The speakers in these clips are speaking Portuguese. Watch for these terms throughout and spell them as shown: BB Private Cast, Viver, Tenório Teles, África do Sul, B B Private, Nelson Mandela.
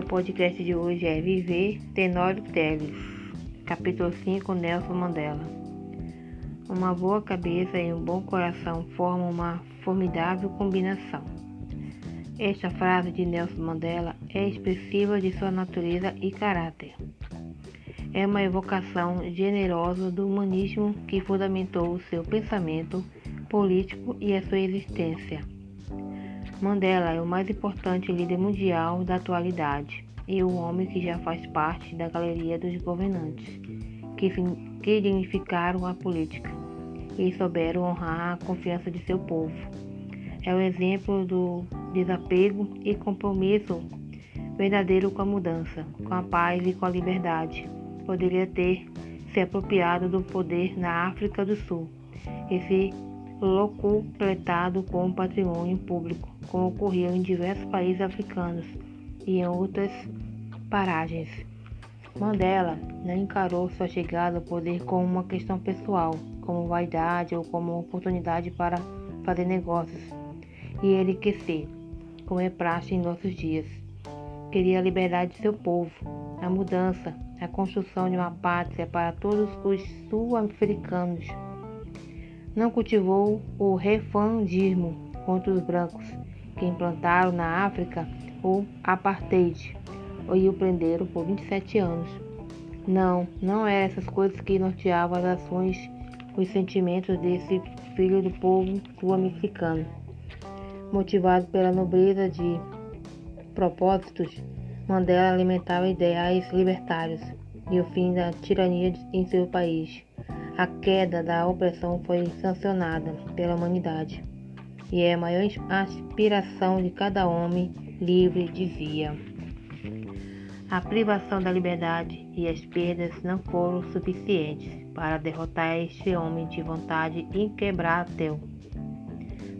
Meu podcast de hoje é Viver, Tenório Teles, capítulo 5, Nelson Mandela. Uma boa cabeça e um bom coração formam uma formidável combinação. Esta frase de Nelson Mandela é expressiva de sua natureza e caráter. É uma evocação generosa do humanismo que fundamentou o seu pensamento político e a sua existência. Mandela é o mais importante líder mundial da atualidade e o homem que já faz parte da galeria dos governantes que dignificaram a política e souberam honrar a confiança de seu povo. É o exemplo do desapego e compromisso verdadeiro com a mudança, com a paz e com a liberdade. Poderia ter se apropriado do poder na África do Sul e se locupletado com o patrimônio público, como ocorreu em diversos países africanos e em outras paragens. Mandela não encarou sua chegada ao poder como uma questão pessoal, como vaidade ou como oportunidade para fazer negócios e enriquecer, como é praxe em nossos dias. Queria a liberdade de seu povo, a mudança, a construção de uma pátria para todos os sul-africanos. Não cultivou o refandismo contra os brancos, que implantaram na África o apartheid e o prenderam por 27 anos. Não é essas coisas que norteavam as ações, os sentimentos desse filho do povo sul-americano. Motivado pela nobreza de propósitos, Mandela alimentava ideais libertários e o fim da tirania em seu país. A queda da opressão foi sancionada pela humanidade e é a maior aspiração de cada homem livre, dizia. A privação da liberdade e as perdas não foram suficientes para derrotar este homem de vontade inquebrável.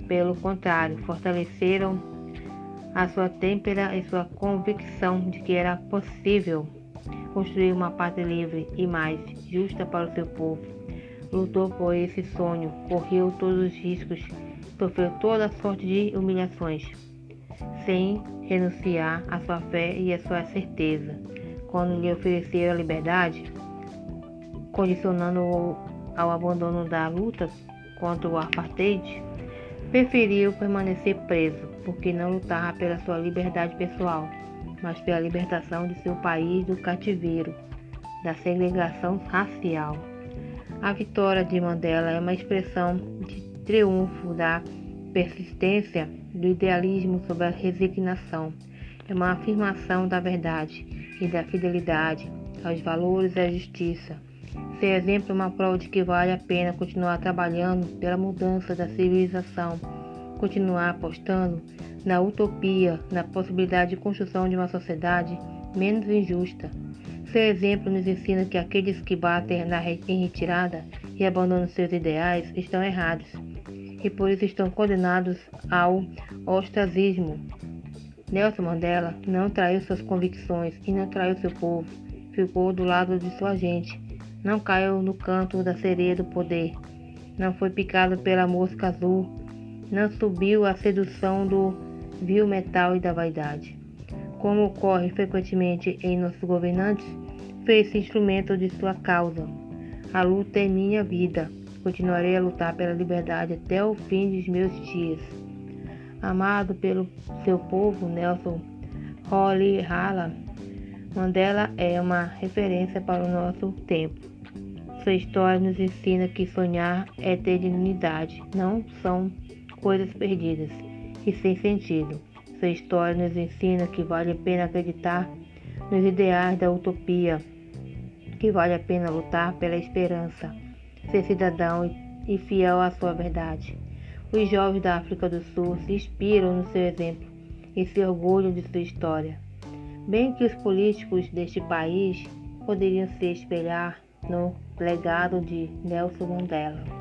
Pelo contrário, fortaleceram a sua têmpera e sua convicção de que era possível construir uma pátria livre e mais justa para o seu povo. Lutou por esse sonho, correu todos os riscos, sofreu toda sorte de humilhações, sem renunciar à sua fé e à sua certeza. Quando lhe ofereceram a liberdade, condicionando-o ao abandono da luta contra o apartheid, preferiu permanecer preso, porque não lutava pela sua liberdade pessoal, mas pela libertação de seu país do cativeiro, da segregação racial. A vitória de Mandela é uma expressão de triunfo da persistência do idealismo sobre a resignação. É uma afirmação da verdade e da fidelidade aos valores e à justiça. Seu exemplo é uma prova de que vale a pena continuar trabalhando pela mudança da civilização, continuar apostando na utopia, na possibilidade de construção de uma sociedade menos injusta. Seu exemplo nos ensina que aqueles que batem em retirada e abandonam seus ideais estão errados e por isso estão condenados ao ostracismo. Nelson Mandela não traiu suas convicções e não traiu seu povo, ficou do lado de sua gente, não caiu no canto da sereia do poder, não foi picado pela mosca azul, não subiu à sedução do vil metal e da vaidade. Como ocorre frequentemente em nossos governantes, fez-se instrumento de sua causa. A luta é minha vida. Continuarei a lutar pela liberdade até o fim dos meus dias. Amado pelo seu povo, Nelson Rolihlahla Mandela é uma referência para o nosso tempo. Sua história nos ensina que sonhar é ter dignidade, não são coisas perdidas e sem sentido. Sua história nos ensina que vale a pena acreditar nos ideais da utopia, que vale a pena lutar pela esperança, ser cidadão e fiel à sua verdade. Os jovens da África do Sul se inspiram no seu exemplo e se orgulham de sua história. Bem que os políticos deste país poderiam se espelhar no legado de Nelson Mandela.